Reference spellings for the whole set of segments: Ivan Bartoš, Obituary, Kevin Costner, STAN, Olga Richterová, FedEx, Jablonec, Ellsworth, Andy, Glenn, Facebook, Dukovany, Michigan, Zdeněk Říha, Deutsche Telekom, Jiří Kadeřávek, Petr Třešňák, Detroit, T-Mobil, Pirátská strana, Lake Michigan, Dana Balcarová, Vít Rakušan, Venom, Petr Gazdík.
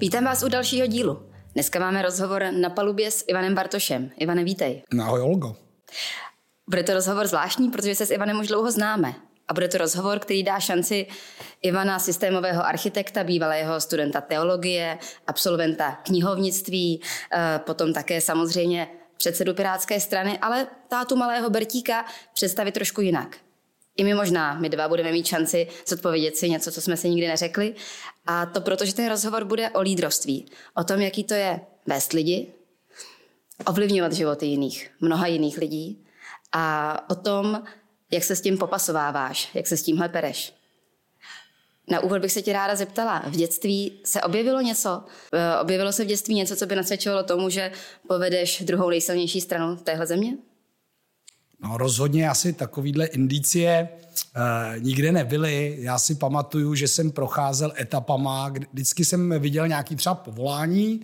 Vítám vás u dalšího dílu. Dneska máme rozhovor na palubě s Ivanem Bartošem. Ivane, vítej. Ahoj, Olgo. Bude to rozhovor zvláštní, protože se s Ivanem už dlouho známe. A bude to rozhovor, který dá šanci Ivana, systémového architekta, bývalého studenta teologie, absolventa knihovnictví, potom také samozřejmě předsedu Pirátské strany, ale tátu malého Bertíka představit trošku jinak. I my možná, my dva budeme mít šanci zodpovědět si něco, co jsme si nikdy neřekli. A to proto, že ten rozhovor bude o lídrovství. O tom, jaký to je vést lidi, ovlivňovat životy jiných, mnoha jiných lidí. A o tom, jak se s tím popasováváš, jak se s tímhle pereš. Na úvod bych se tě ráda zeptala, v dětství se objevilo něco? Objevilo se v dětství něco, co by nasvědčovalo tomu, že povedeš druhou nejsilnější stranu téhle země? No rozhodně asi takovýhle indicie nikde nebyly. Já si pamatuju, že jsem procházel etapama, vždycky jsem viděl nějaký třeba povolání.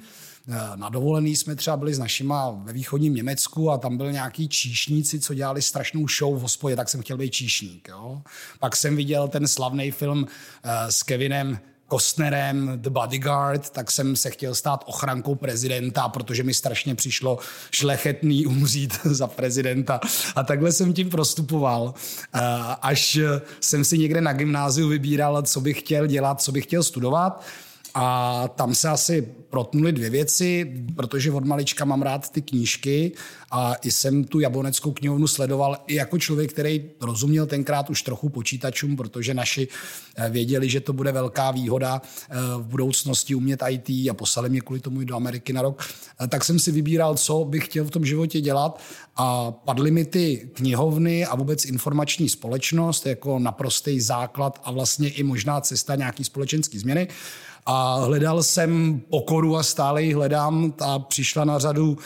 Na dovolený jsme třeba byli s našima ve východním Německu a tam byli nějaký číšníci, co dělali strašnou show v hospodě, tak jsem chtěl být číšník. Jo? Pak jsem viděl ten slavný film s Kevinem Costnerem, The Bodyguard, tak jsem se chtěl stát ochrankou prezidenta, protože mi strašně přišlo šlechetný umřít za prezidenta. A takhle jsem tím prostupoval. Až jsem si někde na gymnáziu vybíral, co bych chtěl dělat, co bych chtěl studovat. A tam se asi protnuly dvě věci, protože od malička mám rád ty knížky a i jsem tu Jabloneckou knihovnu sledoval i jako člověk, který rozuměl tenkrát už trochu počítačům, protože naši věděli, že to bude velká výhoda v budoucnosti umět IT a poslali mě kvůli tomu i do Ameriky na rok. Tak jsem si vybíral, co bych chtěl v tom životě dělat a padly mi ty knihovny a vůbec informační společnost jako naprostý základ a vlastně i možná cesta nějaký společenský změny. A hledal jsem pokoru a stále ji hledám a přišla na řadu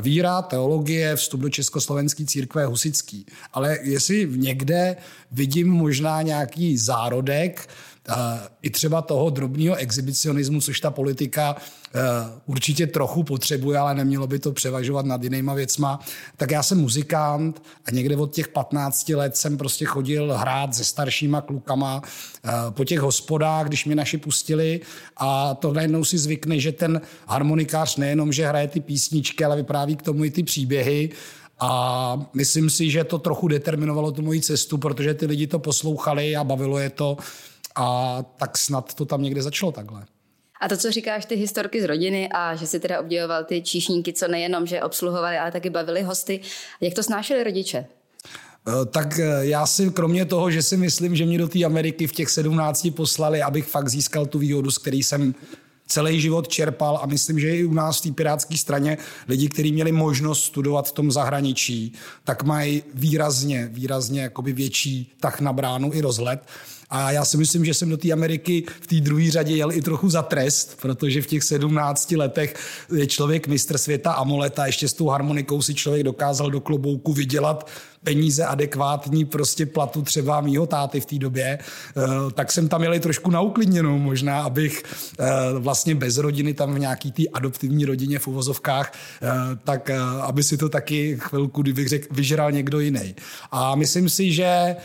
víra, teologie, vstup do Československé církve husitský. Ale jestli někde vidím možná nějaký zárodek i třeba toho drobného exhibicionismu, což ta politika určitě trochu potřebuje, ale nemělo by to převažovat nad jinýma věcma. Tak já jsem muzikant a někde od těch 15 let jsem prostě chodil hrát se staršíma klukama po těch hospodách, když mě naši pustili a to najednou si zvykne, že ten harmonikář nejenom, že hraje ty písničky, ale vypráví k tomu i ty příběhy. A myslím si, že to trochu determinovalo tu moji cestu, protože ty lidi to poslouchali a bavilo je to. A tak snad to tam někde začalo takhle. A to, co říkáš, ty historky z rodiny a že si teda obdivoval ty číšníky, co nejenom, že obsluhovali, ale taky bavili hosty. Jak to snášeli rodiče? Tak já si, kromě toho, že si myslím, že mě do té Ameriky v těch 17 poslali, abych fakt získal tu výhodu, z který jsem celý život čerpal a myslím, že i u nás v té Pirátské straně lidi, kteří měli možnost studovat v tom zahraničí, tak mají výrazně jakoby větší tah na bránu i rozhled. A já si myslím, že jsem do té Ameriky v té druhé řadě jel i trochu za trest, protože v těch 17 letech je člověk mistr světa amoleta, ještě s tou harmonikou si člověk dokázal do klobouku vydělat peníze adekvátní prostě platu třeba mýho táty v té době, tak jsem tam jel i trošku na uklidněnou možná, abych vlastně bez rodiny tam v nějaký té adoptivní rodině v uvozovkách, tak aby si to taky chvilku, kdybych řekl, vyžral někdo jiný. A myslím si, že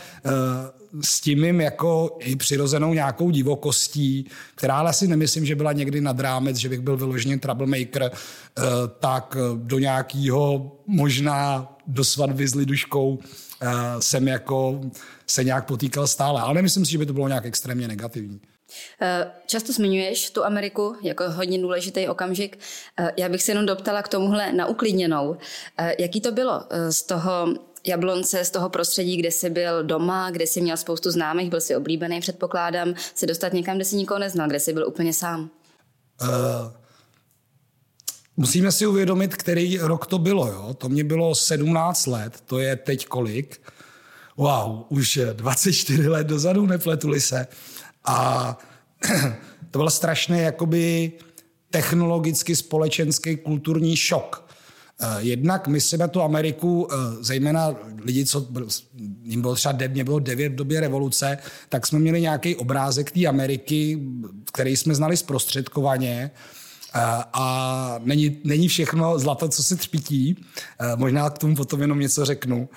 s tím jim jako i přirozenou nějakou divokostí, která ale si nemyslím, že byla někdy nad rámec, že bych byl vyloženě troublemaker, tak do nějakého možná do svatby s liduškou jsem jako se nějak potýkal stále. Ale nemyslím si, že by to bylo nějak extrémně negativní. Často zmiňuješ tu Ameriku jako hodně důležitý okamžik. Já bych se jenom doptala k tomuhle na uklidněnou. Jaký to bylo z toho Jablonce, z toho prostředí, kde jsi byl doma, kde jsi měl spoustu známých, byl jsi oblíbený, předpokládám, se dostat někam, kde jsi nikoho neznal, kde jsi byl úplně sám? Musíme si uvědomit, který rok to bylo. Jo? To mě bylo 17 let, to je teď kolik? Wow, už 24 let dozadu, nepletuli se. A to byl strašný jakoby technologicky, společenský, kulturní šok. Jednak my jsme tu Ameriku, zejména lidi, co jim bylo třeba 9 v době revoluce, tak jsme měli nějaký obrázek té Ameriky, který jsme znali zprostředkovaně. A není všechno zlato, co se třpytí. Možná k tomu potom jenom něco řeknu.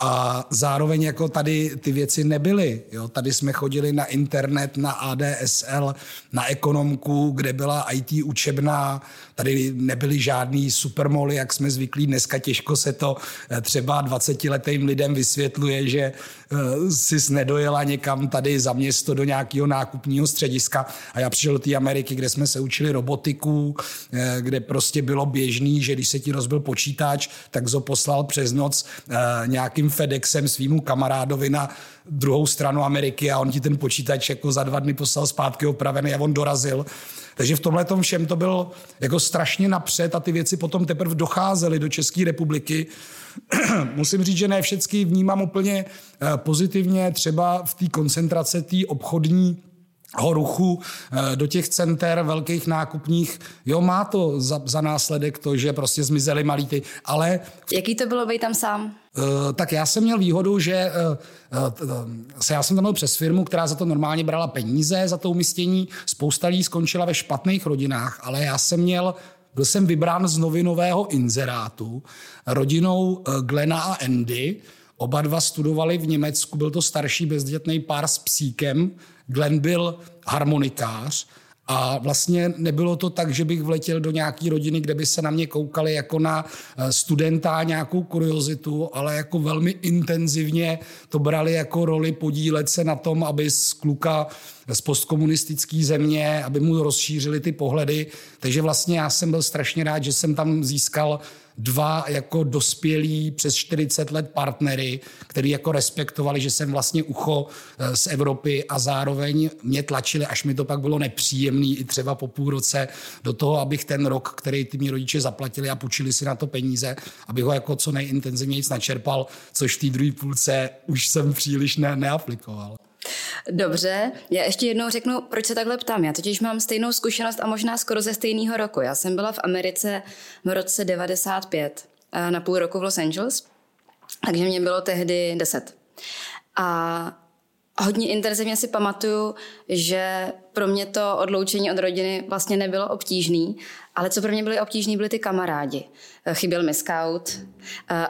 A zároveň jako tady ty věci nebyly. Jo? Tady jsme chodili na internet, na ADSL, na ekonomku, kde byla IT učebná. Tady nebyly žádný supermoly, jak jsme zvyklí. Dneska těžko se to třeba 20letým lidem vysvětluje, že jsi nedojela někam tady za město do nějakého nákupního střediska. A já přišel do té Ameriky, kde jsme se učili robotiku, kde prostě bylo běžný, že když se ti rozbil počítač, tak ho poslal přes noc nějakým FedExem svýmu kamarádovi na druhou stranu Ameriky a on ti ten počítač jako za 2 dny poslal zpátky opravený a on dorazil. Takže v tomhletom všem to bylo jako strašně napřed a ty věci potom teprve docházely do České republiky. Musím říct, že ne všechny vnímám úplně pozitivně, třeba v té koncentraci té obchodní ruchu do těch center velkých nákupních, jo, má to za následek to, že prostě zmizely malí ty, ale... Jaký to bylo být tam sám? Tak já jsem měl výhodu, že já jsem tam byl přes firmu, která za to normálně brala peníze, za to umístění, spousta lidí skončila ve špatných rodinách, ale já jsem byl jsem vybrán z novinového inzerátu rodinou Glena a Andy. Oba dva studovali v Německu, byl to starší bezdětný pár s psíkem. Glenn byl harmonikář a vlastně nebylo to tak, že bych vletěl do nějaké rodiny, kde by se na mě koukali jako na studenta nějakou kuriozitu, ale jako velmi intenzivně to brali jako roli podílet se na tom, aby z kluka z postkomunistické země, aby mu rozšířili ty pohledy. Takže vlastně já jsem byl strašně rád, že jsem tam získal 2 jako dospělí přes 40 let partnery, který jako respektovali, že jsem vlastně ucho z Evropy a zároveň mě tlačili, až mi to pak bylo nepříjemný i třeba po půl roce do toho, abych ten rok, který ty mí rodiče zaplatili a půjčili si na to peníze, abych ho jako co nejintenzivněji načerpal, což v té druhé půlce už jsem příliš neaplikoval. Dobře, já ještě jednou řeknu, proč se takhle ptám. Já totiž mám stejnou zkušenost a možná skoro ze stejného roku. Já jsem byla v Americe v roce 95 na půl roku v Los Angeles, takže mě bylo tehdy 10. A hodně intenzivně si pamatuju, že pro mě to odloučení od rodiny vlastně nebylo obtížný, ale co pro mě byly obtížný, byly ty kamarádi. Chyběl mi scout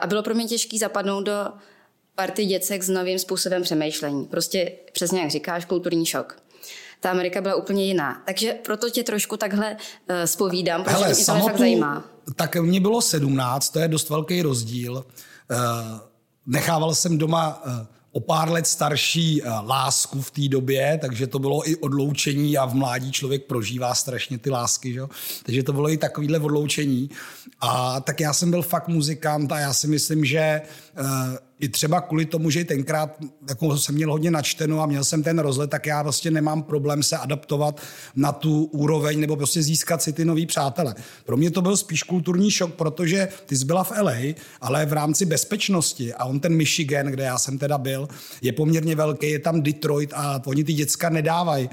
a bylo pro mě těžký zapadnout do party děcek s novým způsobem přemýšlení. Prostě přesně jak říkáš, kulturní šok. Ta Amerika byla úplně jiná. Takže proto tě trošku takhle zpovídám, protože mě to fakt zajímá. Tak mě bylo 17, to je dost velký rozdíl. Nechával jsem doma o pár let starší lásku v té době, takže to bylo i odloučení a v mládí člověk prožívá strašně ty lásky, že? Takže to bylo i takovýhle odloučení. A tak já jsem byl fakt muzikant a já si myslím, že i třeba kvůli tomu, že tenkrát jako jsem měl hodně načteno a měl jsem ten rozhled, tak já vlastně nemám problém se adaptovat na tu úroveň nebo prostě získat si ty nový přátele. Pro mě to byl spíš kulturní šok, protože ty jsi byla v LA, ale v rámci bezpečnosti a on ten Michigan, kde já jsem teda byl, je poměrně velký, je tam Detroit a oni ty děcka nedávají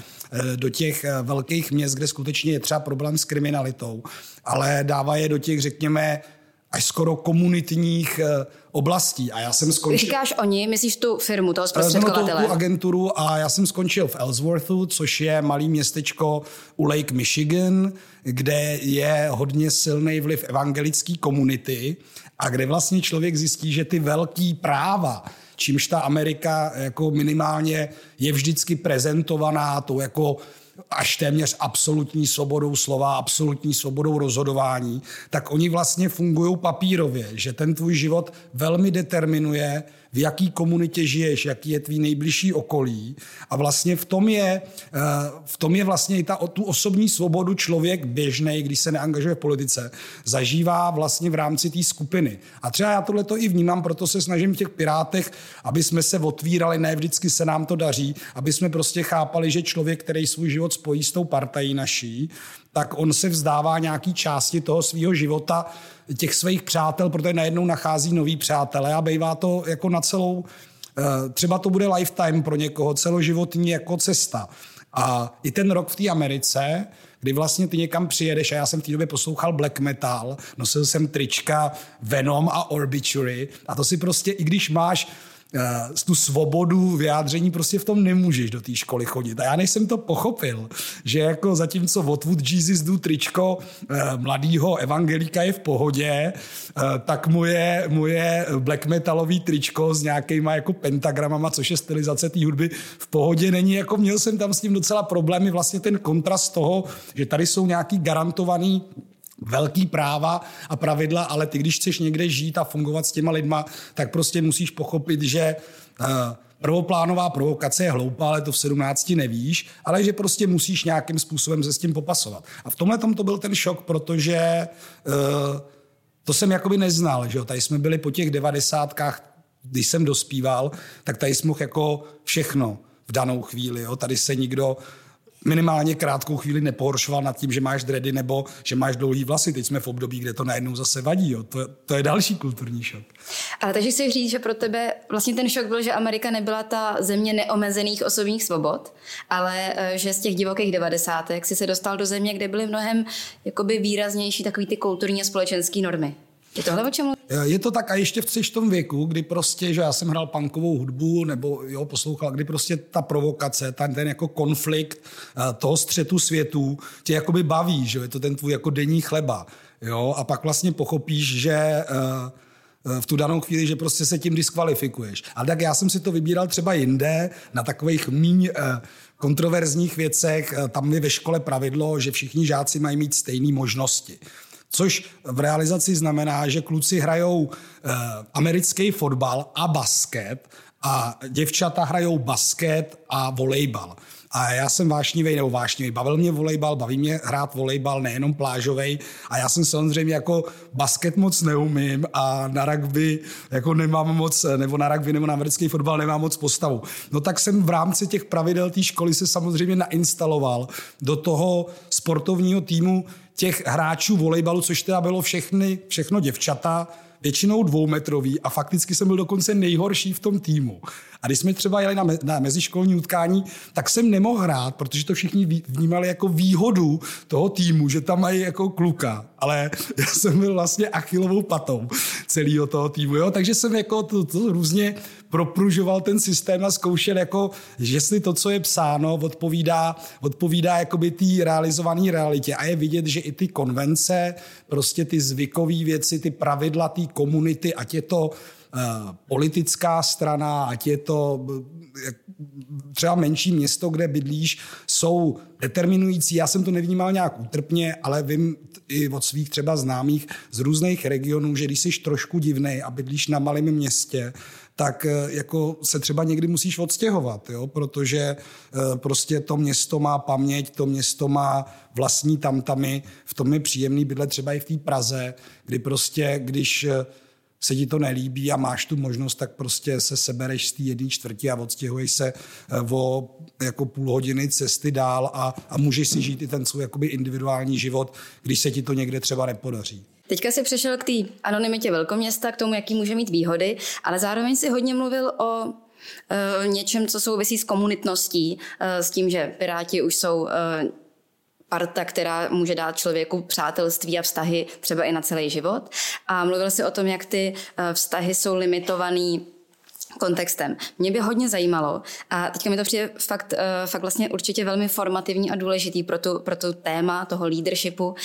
do těch velkých měst, kde skutečně je třeba problém s kriminalitou, ale dávají je do těch, řekněme, až skoro komunitních oblastí. A já jsem skončil... Říkáš oni, myslíš tu firmu, toho zprostředkovatele? No, tu agenturu a já jsem skončil v Ellsworthu, což je malý městečko u Lake Michigan, kde je hodně silný vliv evangelické komunity a kde vlastně člověk zjistí, že ty velký práva, čímž ta Amerika jako minimálně je vždycky prezentovaná tou jako až téměř absolutní svobodou slova, absolutní svobodou rozhodování, tak oni vlastně fungují papírově, že ten tvůj život velmi determinuje, v jaký komunitě žiješ, jaký je tvý nejbližší okolí a vlastně v tom je vlastně i tu osobní svobodu člověk běžnej, když se neangažuje v politice, zažívá vlastně v rámci té skupiny. A třeba já tohle to i vnímám, proto se snažím v těch Pirátech, aby jsme se otvírali, ne vždycky se nám to daří, aby jsme prostě chápali, že člověk, který svůj život spojí s tou partají naší, tak on se vzdává nějaký části toho svého života, těch svých přátel, protože najednou nachází nový přátelé a bývá to jako na celou, třeba to bude lifetime pro někoho, celoživotní jako cesta. A i ten rok v té Americe, kdy vlastně ty někam přijedeš, a já jsem v té době poslouchal black metal, nosil jsem trička Venom a Obituary a to si prostě, i když máš tu svobodu vyjádření prostě v tom nemůžeš do té školy chodit. A já nejsem to pochopil, že jako zatímco What Would Jesus Do tričko mladýho evangelika je v pohodě, tak moje black metalový tričko s nějakýma jako pentagramama, což je stylizace té hudby, v pohodě není. Jako měl jsem tam s tím docela problémy, vlastně ten kontrast toho, že tady jsou nějaký garantovaný velký práva a pravidla, ale ty, když chceš někde žít a fungovat s těma lidma, tak prostě musíš pochopit, že prvoplánová provokace je hloupá, ale to v 17 nevíš, ale že prostě musíš nějakým způsobem se s tím popasovat. A v tomhle to byl ten šok, protože to jsem jakoby neznal, že jo? Tady jsme byli po těch 90kách, když jsem dospíval, tak tady jsem mohl jako všechno v danou chvíli. Jo? Tady se nikdo minimálně krátkou chvíli nepohoršoval nad tím, že máš dready nebo že máš dlouhý vlasy. Teď jsme v období, kde to najednou zase vadí. Jo. To je další kulturní šok. Ale takže chci říct, že pro tebe vlastně ten šok byl, že Amerika nebyla ta země neomezených osobních svobod, ale že z těch divokých 90. jsi se dostal do země, kde byly mnohem jakoby výraznější takový ty kulturní a společenské normy. Je tohle o čem? Je to tak a ještě v tom věku, kdy prostě, že já jsem hrál punkovou hudbu nebo jo, poslouchal, kdy prostě ta provokace, ten jako konflikt toho střetu světů tě jakoby baví, že je to ten tvůj jako denní chleba, jo, a pak vlastně pochopíš, že v tu danou chvíli, že prostě se tím diskvalifikuješ. Ale tak já jsem si to vybíral třeba jinde, na takových míň kontroverzních věcech, tam je ve škole pravidlo, že všichni žáci mají mít stejné možnosti. Což v realizaci znamená, že kluci hrajou americký fotbal a basket a děvčata hrajou basket a volejbal. A já jsem vášnivý, bavil mě volejbal, baví mě hrát volejbal, nejenom plážovej. A já jsem samozřejmě jako basket moc neumím a na rugby jako nemám moc, nebo na rugby nebo na americký fotbal nemám moc postavu. No tak jsem v rámci těch pravidel té školy se samozřejmě nainstaloval do toho sportovního týmu těch hráčů volejbalu, což teda bylo všechno děvčata, většinou dvoumetrový a fakticky jsem byl dokonce nejhorší v tom týmu. A když jsme třeba jeli na meziškolní utkání, tak jsem nemohl hrát, protože to všichni vnímali jako výhodu toho týmu, že tam mají jako kluka. Ale já jsem byl vlastně achilovou patou celého toho týmu. Jo? Takže jsem jako to různě propružoval ten systém a zkoušel, jako, jestli to, co je psáno, odpovídá jakoby té realizované realitě. A je vidět, že i ty konvence, prostě ty zvykové věci, ty pravidla té komunity, ať je to politická strana, ať je to třeba menší město, kde bydlíš, jsou determinující. Já jsem to nevnímal nějak útrpně, ale vím i od svých třeba známých z různých regionů, že když jsi trošku divnej a bydlíš na malém městě, tak jako se třeba někdy musíš odstěhovat, jo? Protože prostě to město má paměť, to město má vlastní tamtamy. V tom je příjemný bydlet třeba i v té Praze, kdy prostě, když se ti to nelíbí a máš tu možnost, tak prostě se sebereš z té jedné čtvrti a odstěhuješ se o jako půl hodiny cesty dál a můžeš si žít i ten svůj jakoby individuální život, když se ti to někde třeba nepodaří. Teďka jsi přešel k té anonymitě velkoměsta, k tomu, jaký může mít výhody, ale zároveň si hodně mluvil o něčem, co souvisí s komunitností, s tím, že Piráti už jsou parta, která může dát člověku přátelství a vztahy třeba i na celý život. A mluvil jsi o tom, jak ty vztahy jsou limitovaný kontextem. Mě by hodně zajímalo, a teďka mi to přijde fakt vlastně určitě velmi formativní a důležitý pro tu téma toho leadershipu,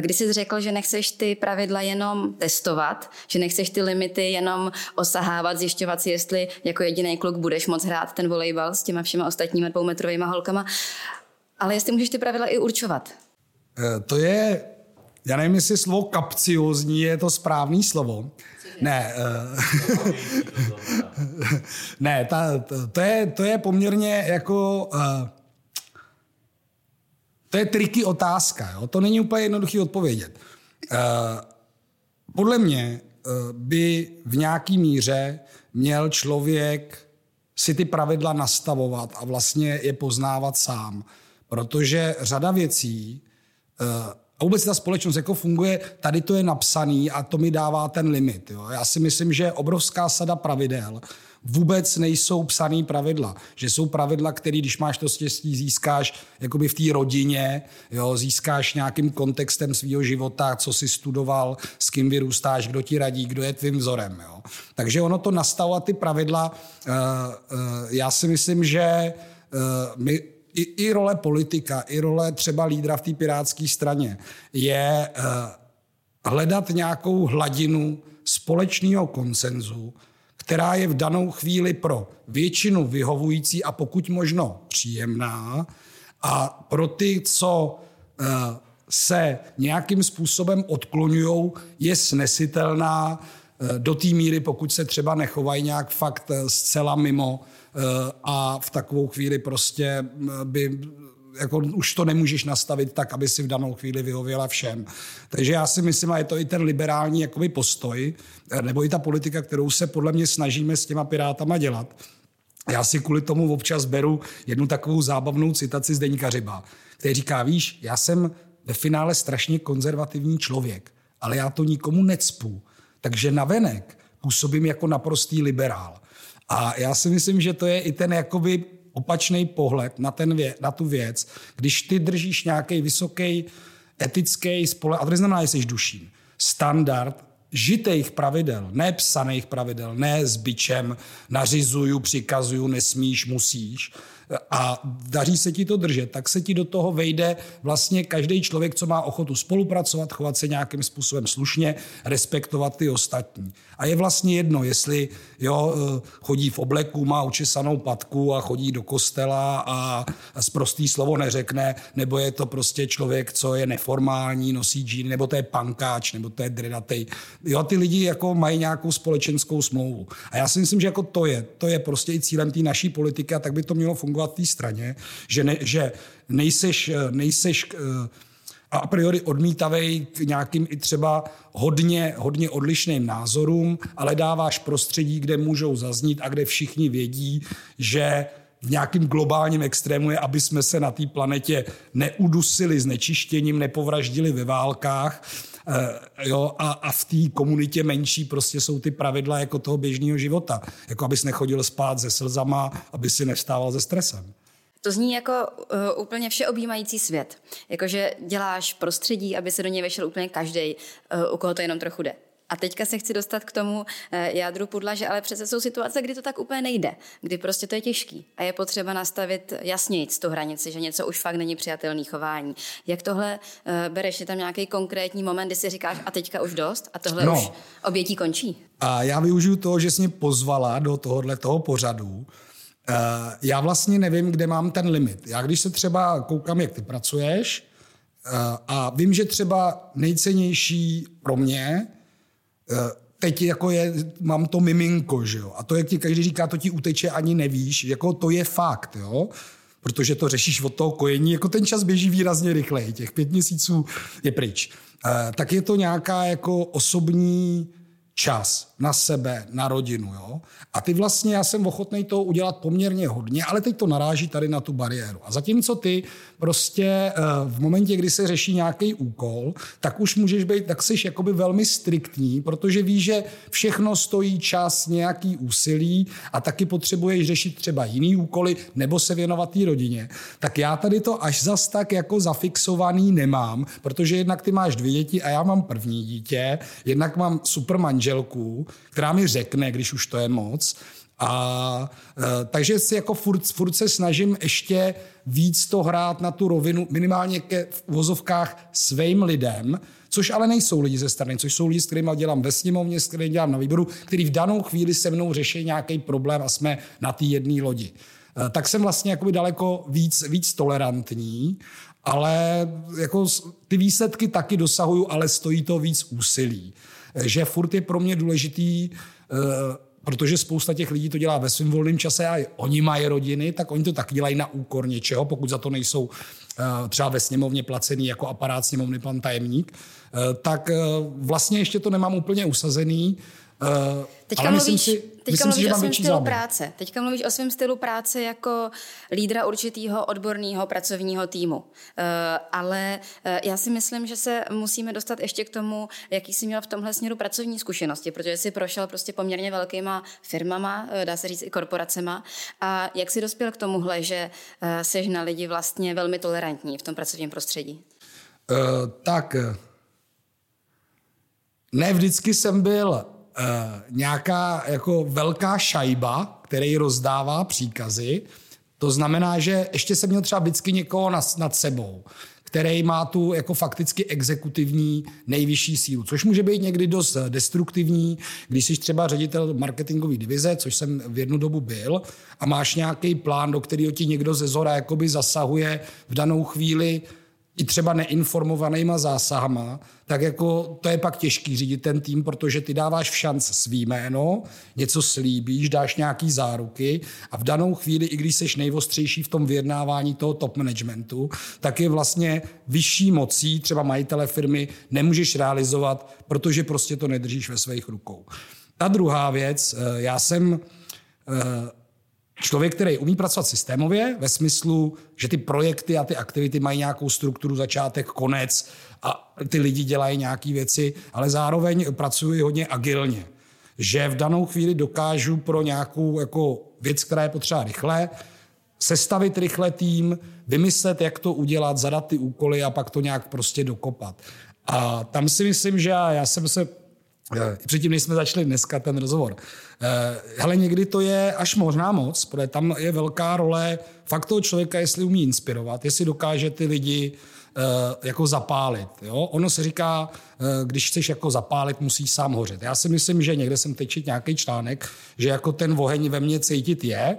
kdy jsi řekl, že nechceš ty pravidla jenom testovat, že nechceš ty limity jenom osahávat, zjišťovat si, jestli jako jediný kluk budeš moc hrát ten volejbal s těma všema ostatníma dvoumetrovejma holkama, ale jestli můžeš ty pravidla i určovat. To je, já nevím, jestli slovo kapciozní je to správný slovo. Ne, ne, to je poměrně jako, to je triky otázka, jo? To není úplně jednoduchý odpovědět. Podle mě by v nějaký míře měl člověk si ty pravidla nastavovat a vlastně je poznávat sám. Protože řada věcí A vůbec ta společnost jako funguje, tady to je napsaný a to mi dává ten limit. Jo. Já si myslím, že obrovská sada pravidel vůbec nejsou psaný pravidla. Že jsou pravidla, které, když máš to štěstí, získáš jakoby v té rodině, jo, získáš nějakým kontextem svého života, co jsi studoval, s kým vyrůstáš, kdo ti radí, kdo je tvým vzorem. Jo. Takže ono to nastavovat ty pravidla, já si myslím, že my, i role politika, i role třeba lídra v té pirátské straně je hledat nějakou hladinu společného konsenzu, která je v danou chvíli pro většinu vyhovující a pokud možno příjemná a pro ty, co se nějakým způsobem odkloňují, je snesitelná do té míry, pokud se třeba nechovají nějak fakt zcela mimo a v takovou chvíli prostě by, jako už to nemůžeš nastavit tak, aby si v danou chvíli vyhověla všem. Takže já si myslím, a je to i ten liberální jakoby postoj, nebo i ta politika, kterou se podle mě snažíme s těma pirátama dělat. Já si kvůli tomu občas beru jednu takovou zábavnou citaci Zdeňka Říha, který říká, víš, já jsem ve finále strašně konzervativní člověk, ale já to nikomu necpu, takže navenek působím jako naprostý liberál. A já si myslím, že to je i ten jakoby opačný pohled na tu věc, když ty držíš nějaký vysoký etický a to neznamená, že jsi duším, standard žitejch pravidel, ne psaných pravidel, ne s bičem, nařizuju, přikazuju, nesmíš, musíš. A daří se ti to držet, tak se ti do toho vejde vlastně každý člověk, co má ochotu spolupracovat, chovat se nějakým způsobem slušně, respektovat ty ostatní. A je vlastně jedno, jestli jo, chodí v obleku, má očesanou patku a chodí do kostela a sprostý slovo neřekne, nebo je to prostě člověk, co je neformální, nosí džíny, nebo to je pankáč, nebo to je dredatej. Jo, ty lidi jako mají nějakou společenskou smlouvu. A já si myslím, že jako to je prostě i cílem té naší politiky a tak by to mělo fungovat v té straně, že nejseš a priori odmítavej k nějakým i třeba hodně odlišným názorům, ale dáváš prostředí, kde můžou zaznít a kde všichni vědí, že v nějakým globálním extrému je, aby jsme se na té planetě neudusili znečištěním, nepovraždili ve válkách, jo, a v té komunitě menší prostě jsou ty pravidla jako toho běžného života. Jako abys nechodil spát se slzama, aby si nevstával se stresem. To zní jako úplně všeobjímající svět. Jakože děláš prostředí, aby se do něj vešel úplně každej, u koho to jenom trochu jde. A teďka se chci dostat k tomu jádru pudla, že ale přece jsou situace, kdy to tak úplně nejde, kdy prostě to je těžký a je potřeba nastavit jasnějc tu hranici, že něco už fakt není přijatelný chování. Jak tohle bereš? Je tam nějaký konkrétní moment, kdy si říkáš a teďka už dost a tohle už obětí končí? A já využiju toho, že jsi mě pozvala do tohoto pořadu. Já vlastně nevím, kde mám ten limit. Já když se třeba koukám, jak ty pracuješ a vím, že třeba nejcennější pro mě teď jako mám to miminko, že jo? A to, jak ti každý říká, to ti uteče, ani nevíš, jako to je fakt, jo? Protože to řešíš od toho kojení, jako ten čas běží výrazně rychleji, těch 5 měsíců je pryč. Tak je to nějaká jako osobní čas na sebe, na rodinu, jo? A ty vlastně, já jsem ochotnej toho udělat poměrně hodně, ale teď to naráží tady na tu bariéru. A zatímco ty prostě v momentě, kdy se řeší nějaký úkol, tak už můžeš být, tak jsi jakoby velmi striktní, protože víš, že všechno stojí čas, nějaký úsilí a taky potřebuješ řešit třeba jiný úkoly nebo se věnovat té rodině. Tak já tady to až zas tak jako zafixovaný nemám, protože jednak ty máš 2 děti a já mám první dítě, jednak mám supermanželku, která mi řekne, když už to je moc. Takže si jako furt se snažím ještě víc to hrát na tu rovinu, minimálně v uvozovkách svým lidem, což ale nejsou lidi ze strany, což jsou lidi, s kterými dělám ve sněmovně, s kterými dělám na výboru, který v danou chvíli se mnou řeší nějaký problém a jsme na té jedné lodi. Tak jsem vlastně jakoby daleko víc tolerantní, ale jako ty výsledky taky dosahuju, ale stojí to víc úsilí. Že furt je pro mě důležitý, protože spousta těch lidí to dělá ve svým volným čase a oni mají rodiny, tak oni to tak dělají na úkor něčeho, pokud za to nejsou třeba ve sněmovně placený jako aparát sněmovny pan tajemník, tak vlastně ještě to nemám úplně usazený, Teďka mluvíš o svém stylu práce jako lídra určitýho odborného pracovního týmu. Ale já si myslím, že se musíme dostat ještě k tomu, jaký jsi měl v tomhle směru pracovní zkušenosti, protože jsi prošel prostě poměrně velkýma firmama, dá se říct i korporacema. A jak jsi dospěl k tomuhle, že jsi na lidi vlastně velmi tolerantní v tom pracovním prostředí? Tak ne vždycky jsem byl nějaká jako velká šajba, který rozdává příkazy. To znamená, že ještě jsem měl třeba vždycky někoho nad sebou, který má tu jako fakticky exekutivní nejvyšší sílu, což může být někdy dost destruktivní, když jsi třeba ředitel marketingové divize, což jsem v jednu dobu byl, a máš nějaký plán, do kterého ti někdo ze zhora jakoby zasahuje v danou chvíli i třeba neinformovanýma zásahama, tak jako to je pak těžký řídit ten tým, protože ty dáváš v šanc svý jméno, něco slíbíš, dáš nějaký záruky a v danou chvíli, i když seš nejostřejší v tom vyjednávání toho top managementu, tak je vlastně vyšší mocí, třeba majitele firmy, nemůžeš realizovat, protože prostě to nedržíš ve svých rukou. Ta druhá věc, já jsem člověk, který umí pracovat systémově, ve smyslu, že ty projekty a ty aktivity mají nějakou strukturu, začátek, konec a ty lidi dělají nějaké věci, ale zároveň pracuji hodně agilně. Že v danou chvíli dokážu pro nějakou jako věc, která je potřeba rychle, sestavit rychle tým, vymyslet, jak to udělat, zadat ty úkoly a pak to nějak prostě dokopat. A tam si myslím, že já jsem se... Předtím, než jsme začali dneska ten rozhovor. Hele, někdy to je až možná moc, protože tam je velká role fakt toho člověka, jestli umí inspirovat, jestli dokáže ty lidi jako zapálit. Jo? Ono se říká, když chceš jako zapálit, musíš sám hořet. Já si myslím, že někde jsem teď četl nějaký článek, že jako ten oheň ve mně cítit je,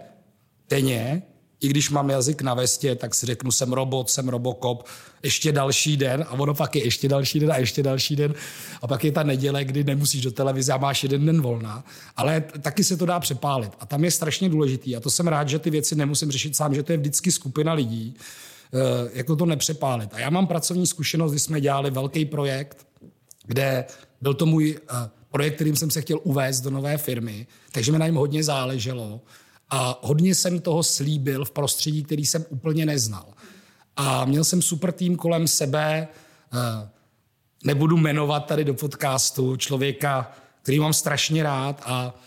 ten je, i když mám jazyk na vestě, tak si řeknu, jsem robot, jsem robokop, ještě další den a ono pak je ještě další den a ještě další den a pak je ta neděle, kdy nemusíš do televize a máš jeden den volná, ale taky se to dá přepálit a tam je strašně důležitý a to jsem rád, že ty věci nemusím řešit sám, že to je vždycky skupina lidí, jako to nepřepálit. A já mám pracovní zkušenost, kdy jsme dělali velký projekt, kde byl to můj projekt, kterým jsem se chtěl uvést do nové firmy, takže mi na něm hodně záleželo. A hodně jsem toho slíbil v prostředí, který jsem úplně neznal. A měl jsem super tým kolem sebe, nebudu jmenovat tady do podcastu člověka, který mám strašně rád a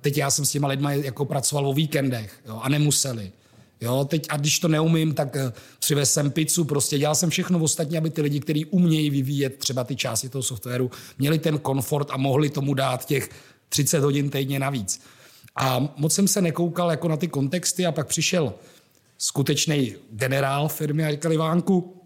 teď já jsem s těma lidma jako pracoval o víkendech, jo, a nemuseli. Jo, teď, a když to neumím, tak přivesem pizzu, prostě dělal jsem všechno ostatní, aby ty lidi, kteří umějí vyvíjet třeba ty části toho softwaru, měli ten komfort a mohli tomu dát těch 30 hodin týdně navíc. A moc jsem se nekoukal jako na ty kontexty a pak přišel skutečný generál firmy a říkal: Ivánku,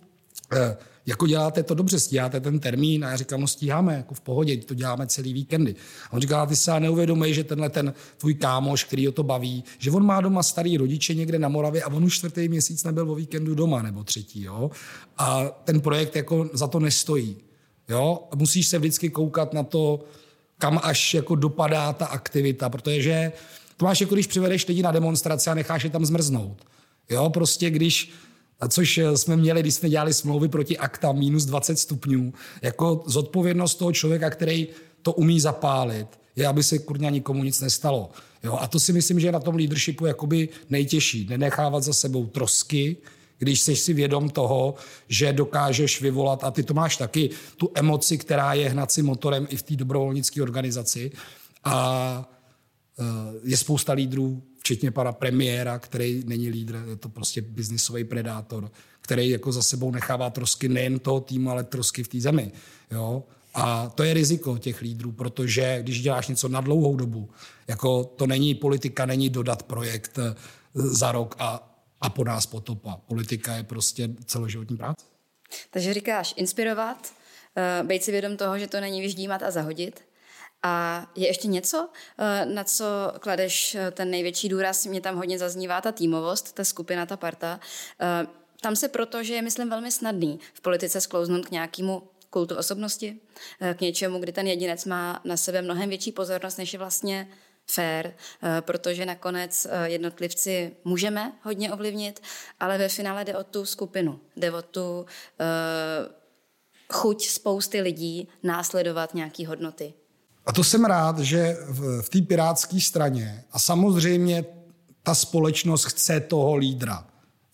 jako děláte to dobře, stíháte ten termín? A já říkal, no stíháme, jako v pohodě, to děláme celý víkendy. A on říkal, ty se neuvědomej, že tenhle ten tvůj kámoš, který ho to baví, že on má doma starý rodiče někde na Moravě a on už 4. měsíc nebyl o víkendu doma, nebo 3. Jo? A ten projekt jako za to nestojí. Jo? Musíš se vždycky koukat na to, kam až jako dopadá ta aktivita, protože to máš jako, když přivedeš lidi na demonstraci a necháš je tam zmrznout. Jo, prostě když, což jsme měli, když jsme dělali smlouvy proti akta minus 20 stupňů, jako zodpovědnost toho člověka, který to umí zapálit, je, aby se kurňa nikomu nic nestalo. Jo, a to si myslím, že je na tom leadershipu jakoby nejtěžší, nenechávat za sebou trosky, když jsi si vědom toho, že dokážeš vyvolat, a ty to máš taky, tu emoci, která je hnacím motorem i v té dobrovolnické organizaci. A je spousta lídrů, včetně pana premiéra, který není lídr, je to prostě biznisový predátor, který jako za sebou nechává trosky nejen toho týmu, ale trosky v té zemi. Jo? A to je riziko těch lídrů, protože když děláš něco na dlouhou dobu, jako to není politika, není dodat projekt za rok a po nás potopa. Politika je prostě celoživotní práce. Takže říkáš inspirovat, bejt si vědom toho, že to není vyždímat a zahodit. A je ještě něco, na co kladeš ten největší důraz? Mě tam hodně zaznívá ta týmovost, ta skupina, ta parta. Tam se proto, že je, myslím, velmi snadný v politice sklouznout k nějakému kultu osobnosti, k něčemu, kdy ten jedinec má na sebe mnohem větší pozornost, než je vlastně fér, protože nakonec jednotlivci můžeme hodně ovlivnit, ale ve finále jde o tu skupinu, jde o tu chuť spousty lidí následovat nějaké hodnoty. A to jsem rád, že v té pirátské straně, a samozřejmě ta společnost chce toho lídra.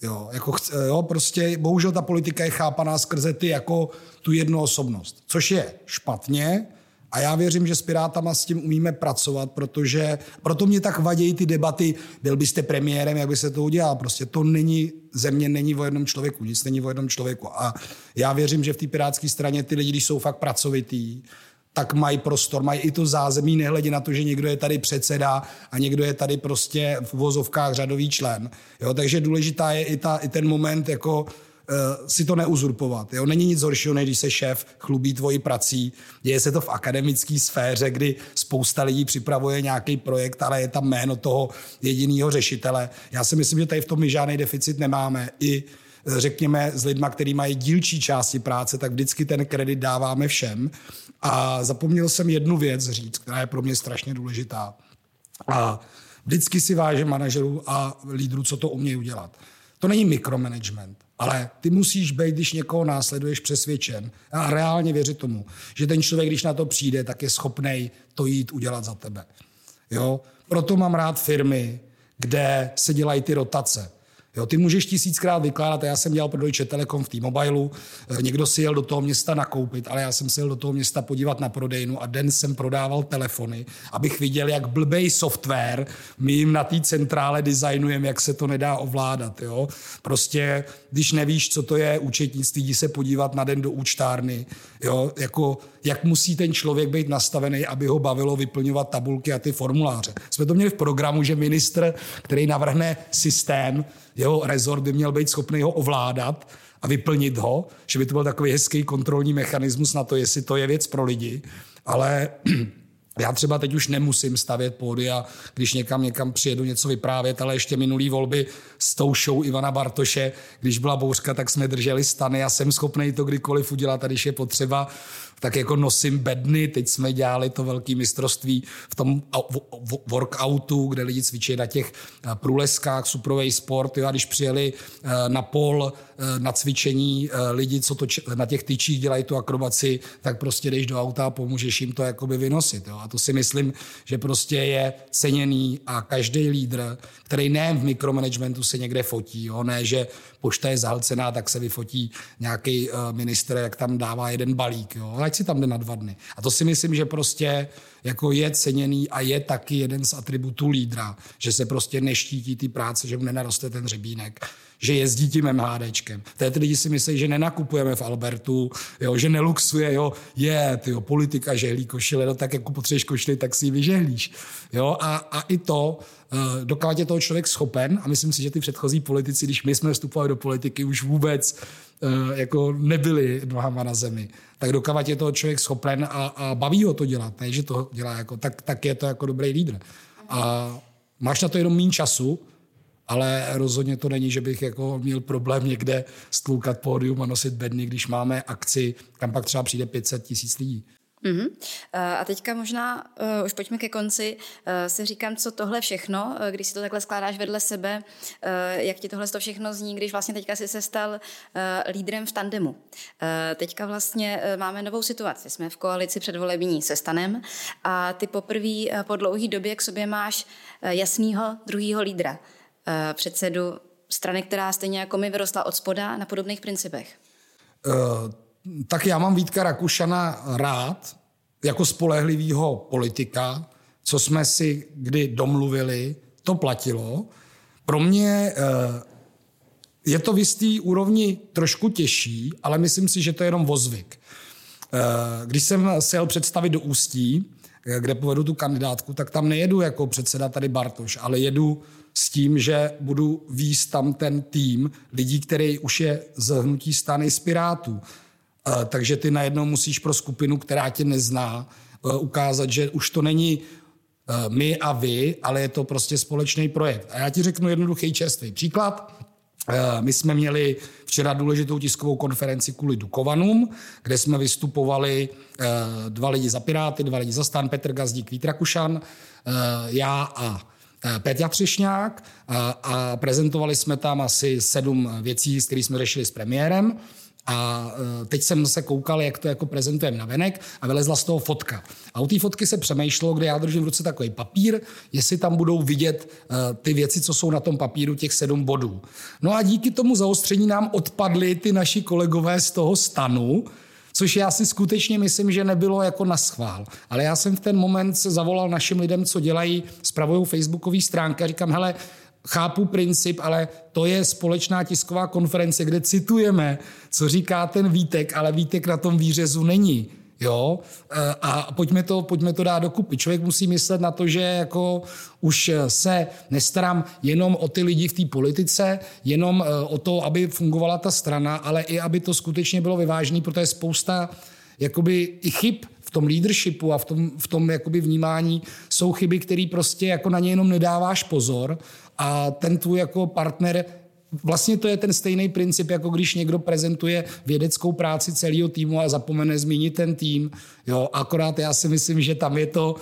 Jo, jako prostě bohužel ta politika je chápaná skrze ty jako tu jednoosobnost, což je špatně, a já věřím, že s pirátama s tím umíme pracovat, protože proto mě tak vadějí ty debaty, byl byste premiérem, jak by se to udělal, prostě to není, země není o jednom člověku, nic není o jednom člověku, a já věřím, že v té pirátské straně ty lidi, když jsou fakt pracovití, tak mají prostor, mají i to zázemí, nehledě na to, že někdo je tady předseda a někdo je tady prostě v vozovkách řadový člen. Jo, takže důležitá je i ten moment, jako si to neuzurpovat. Jo. Není nic horšího, než když se šéf chlubí tvojí prací. Děje se to v akademické sféře, kdy spousta lidí připravuje nějaký projekt, ale je tam jméno toho jedinýho řešitele. Já si myslím, že tady v tom my žádný deficit nemáme. I řekněme s lidma, který mají dílčí části práce, tak vždycky ten kredit dáváme všem. A zapomněl jsem jednu věc říct, která je pro mě strašně důležitá. A vždycky si vážím manažerů a lídrů, co to umějí udělat. To není mikromanagement, ale ty musíš být, když někoho následuješ, přesvědčen a reálně věřit tomu, že ten člověk, když na to přijde, tak je schopnej to jít udělat za tebe. Jo? Proto mám rád firmy, kde se dělají ty rotace. Jo, ty můžeš tisíckrát vykládat, já jsem dělal pro Deutsche Telekom v T-Mobilu, někdo si jel do toho města nakoupit, ale já jsem si jel do toho města podívat na prodejnu a den jsem prodával telefony, abych viděl, jak blbej software my jim na té centrále designujeme, jak se to nedá ovládat. Jo? Prostě, když nevíš, co to je účetnictví, jdi se podívat na den do účtárny. Jo? Jako, jak musí ten člověk být nastavený, aby ho bavilo vyplňovat tabulky a ty formuláře. Jsme to měli v programu, že ministr, který navrhne systém, jeho rezort by měl být schopný ho ovládat a vyplnit ho, že by to byl takový hezký kontrolní mechanismus na to, jestli to je věc pro lidi, ale já třeba teď už nemusím stavět pódia, když někam přijedu něco vyprávět, ale ještě minulý volby s tou show Ivana Bartoše, když byla bouřka, tak jsme drželi stany, já jsem schopnej to kdykoliv udělat, a když je potřeba, tak jako nosím bedny, teď jsme dělali to velké mistrovství v tom workoutu, kde lidi cvičí na těch průleskách, suprovej sport, jo, a když přijeli na pol na cvičení lidi, co to na těch tyčích dělají tu akrobaci, tak prostě jdeš do auta a pomůžeš jim to jakoby vynosit, jo. A to si myslím, že prostě je ceněný, a každý lídr, který nejen v mikromanagementu se někde fotí, jo, ne, že pošta je zahlcená, tak se vyfotí nějaký ministr, jak tam dává jeden balík, jo, ať si tam jde na 2 dny. A to si myslím, že prostě jako je ceněný a je taky jeden z atributů lídra, že se prostě neštítí ty práce, že mu nenaroste ten řebínek, že jezdí tím MHDčkem. Teď lidi si myslí, že nenakupujeme v Albertu, jo, že neluxuje, jo, je, tyjo, politika žehlí košile, no tak jako potřebuješ košili, tak si ji vyžehlíš. Jo, a i to, dokáže toho člověk schopen, a myslím si, že ty předchozí politici, když my jsme vstupovali do politiky, už vůbec jako nebyli nohama na zemi, tak dokávat je toho člověk schopen a baví ho to dělat, ne, že to dělá, jako, tak je to jako dobrý lídr. A máš na to jenom míň času, ale rozhodně to není, že bych jako měl problém někde stloukat pódium a nosit bedny, když máme akci, kam pak třeba přijde 500 000 lidí. Mm-hmm. A teďka možná, už pojďme ke konci, si říkám, co tohle všechno, když si to takhle skládáš vedle sebe, jak ti tohle to všechno zní, když vlastně teďka jsi se stal lídrem v tandemu. Teďka vlastně máme novou situaci, jsme v koalici předvolební se STANem a ty poprvé po dlouhý době k sobě máš jasnýho druhýho lídra, předsedu strany, která stejně jako my vyrostla od spoda na podobných principech. Tak já mám Vítka Rakušana rád, jako spolehlivýho politika, co jsme si kdy domluvili, to platilo. Pro mě je to v jistý úrovni trošku těžší, ale myslím si, že to je jenom vozvyk. Když jsem se jel představit do Ústí, kde povedu tu kandidátku, tak tam nejedu jako předseda tady Bartoš, ale jedu s tím, že budu vést tam ten tým lidí, který už je z hnutí STAN z Pirátů. Takže ty najednou musíš pro skupinu, která tě nezná, ukázat, že už to není my a vy, ale je to prostě společný projekt. A já ti řeknu jednoduchý čerstvý příklad. My jsme měli včera důležitou tiskovou konferenci kvůli Dukovanům, kde jsme vystupovali 2 lidi za Piráty, 2 lidi za STAN, Petr Gazdík, Vít Rakušan, já a Petr Třešňák, a prezentovali jsme tam asi 7 věcí, které jsme řešili s premiérem. A teď jsem se koukal, jak to jako prezentujeme na venek, a vylezla z toho fotka. A u té fotky se přemýšlelo, kde já držím v ruce takový papír, jestli tam budou vidět ty věci, co jsou na tom papíru, těch 7 bodů. No a díky tomu zaostření nám odpadly ty naši kolegové z toho stanu, což já si skutečně myslím, že nebylo jako naschvál. Ale já jsem v ten moment zavolal našim lidem, co dělají, spravují facebookové stránky, a říkám, hele, chápu princip, ale to je společná tisková konference, kde citujeme, co říká ten Vítek, ale Vítek na tom výřezu není. Jo? A pojďme to dát dokupy. Člověk musí myslet na to, že jako už se nestarám jenom o ty lidi v té politice, jenom o to, aby fungovala ta strana, ale i aby to skutečně bylo vyvážené, protože spousta jakoby i chyb v tom leadershipu a v tom jakoby vnímání jsou chyby, které prostě jako na ně jenom nedáváš pozor, a ten tvůj jako partner, vlastně to je ten stejný princip, jako když někdo prezentuje vědeckou práci celého týmu a zapomene zmínit ten tým. Jo, akorát já si myslím, že tam je to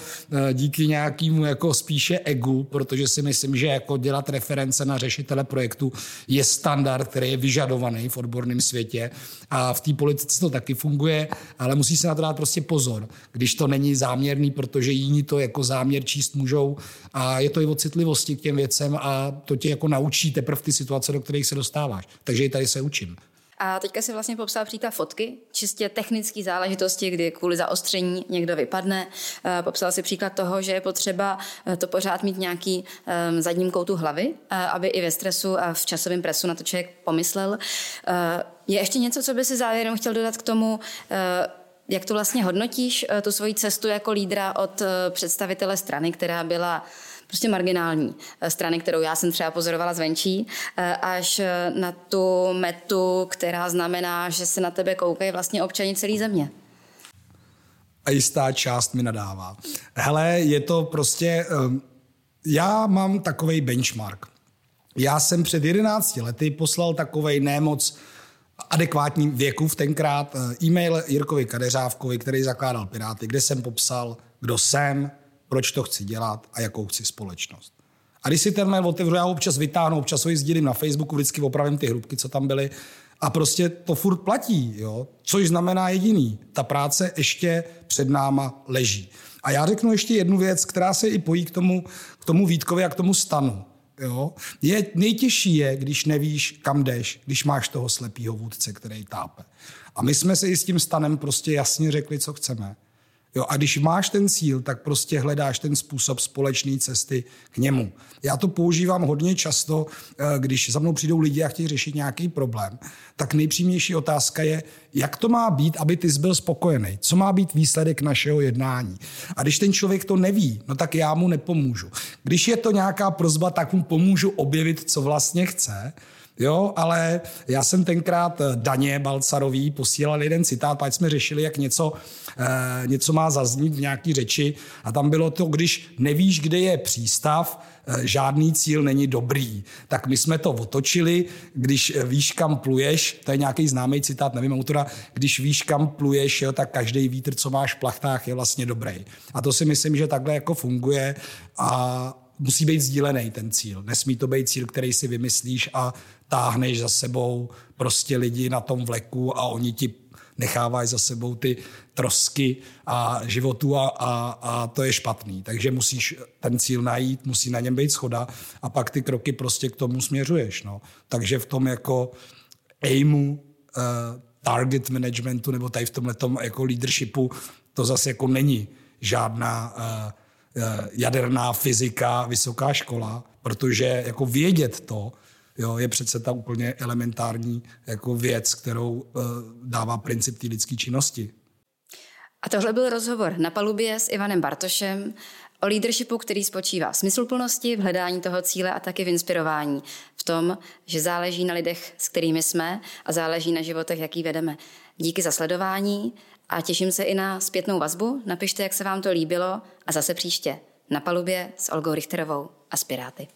díky nějakému jako spíše egu, protože si myslím, že jako dělat reference na řešitele projektu je standard, který je vyžadovaný v odborném světě, a v té politice to taky funguje, ale musí se na to dát prostě pozor, když to není záměrný, protože jiní to jako záměr číst můžou, a je to i o citlivosti k těm věcem, a to tě jako naučí teprve ty situace, do kterých se dostáváš. Takže i tady se učím. A teďka si vlastně popsal příklad fotky, čistě technické záležitosti, kdy kvůli zaostření někdo vypadne. Popsal si příklad toho, že je potřeba to pořád mít nějaký zadním koutu hlavy, aby i ve stresu a v časovém presu na to člověk pomyslel. Je ještě něco, co by si závěrem chtěl dodat k tomu, jak to vlastně hodnotíš, tu svoji cestu jako lídra od představitele strany, která byla prostě marginální strany, kterou já jsem třeba pozorovala zvenčí, až na tu metu, která znamená, že se na tebe koukají vlastně občani celé země. A jistá část mi nadává. Hele, je to prostě... Já mám takovej benchmark. Já jsem před 11 lety poslal takovej nemoc adekvátním věku v tenkrát e-mail Jirkovi Kadeřávkovi, který zakládal Piráty, kde jsem popsal, kdo jsem, proč to chci dělat a jakou chci společnost. A když si ten mail otevřu, já ho občas vytáhnu, občas ho ji sdílím na Facebooku, vždycky opravím ty hrubky, co tam byly, a prostě to furt platí, jo? Což znamená jediný. Ta práce ještě před náma leží. A já řeknu ještě jednu věc, která se i pojí k tomu Vítkovi a k tomu stanu. Jo? Nejtěžší je, když nevíš, kam jdeš, když máš toho slepýho vůdce, který tápe. A my jsme se i s tím stanem prostě jasně řekli, co chceme. Jo, a když máš ten cíl, tak prostě hledáš ten způsob společné cesty k němu. Já to používám hodně často, když za mnou přijdou lidi a chtějí řešit nějaký problém, tak nejpřímější otázka je, jak to má být, aby ty jsi byl spokojený? Co má být výsledek našeho jednání? A když ten člověk to neví, no tak já mu nepomůžu. Když je to nějaká prosba, tak mu pomůžu objevit, co vlastně chce. Jo, ale já jsem tenkrát Daně Balcarový posílal jeden citát, pak jsme řešili, jak něco má zaznít v nějaký řeči, a tam bylo to, když nevíš, kde je přístav, žádný cíl není dobrý. Tak my jsme to otočili, když víš, kam pluješ, to je nějaký známý citát, nevím autora, když víš, kam pluješ, jo, tak každý vítr, co máš v plachtách, je vlastně dobrý. A to si myslím, že takhle jako funguje, a musí být sdílený ten cíl. Nesmí to být cíl, který si vymyslíš a táhneš za sebou prostě lidi na tom vleku, a oni ti nechávají za sebou ty trosky a životu, a to je špatný. Takže musíš ten cíl najít, musí na něm být shoda, a pak ty kroky prostě k tomu směřuješ. No. Takže v tom jako aimu, target managementu, nebo tady v tomhletom jako leadershipu, to zase jako není žádná... jaderná fyzika, vysoká škola, protože jako vědět to, jo, je přece ta úplně elementární jako věc, kterou dává princip té lidské činnosti. A tohle byl rozhovor na palubě s Ivanem Bartošem o leadershipu, který spočívá v smysluplnosti, v hledání toho cíle a taky v inspirování. V tom, že záleží na lidech, s kterými jsme, a záleží na životech, jaký vedeme. Díky za sledování. A těším se i na zpětnou vazbu. Napište, jak se vám to líbilo, a zase příště. Na palubě s Olgou Richterovou a s Piráty.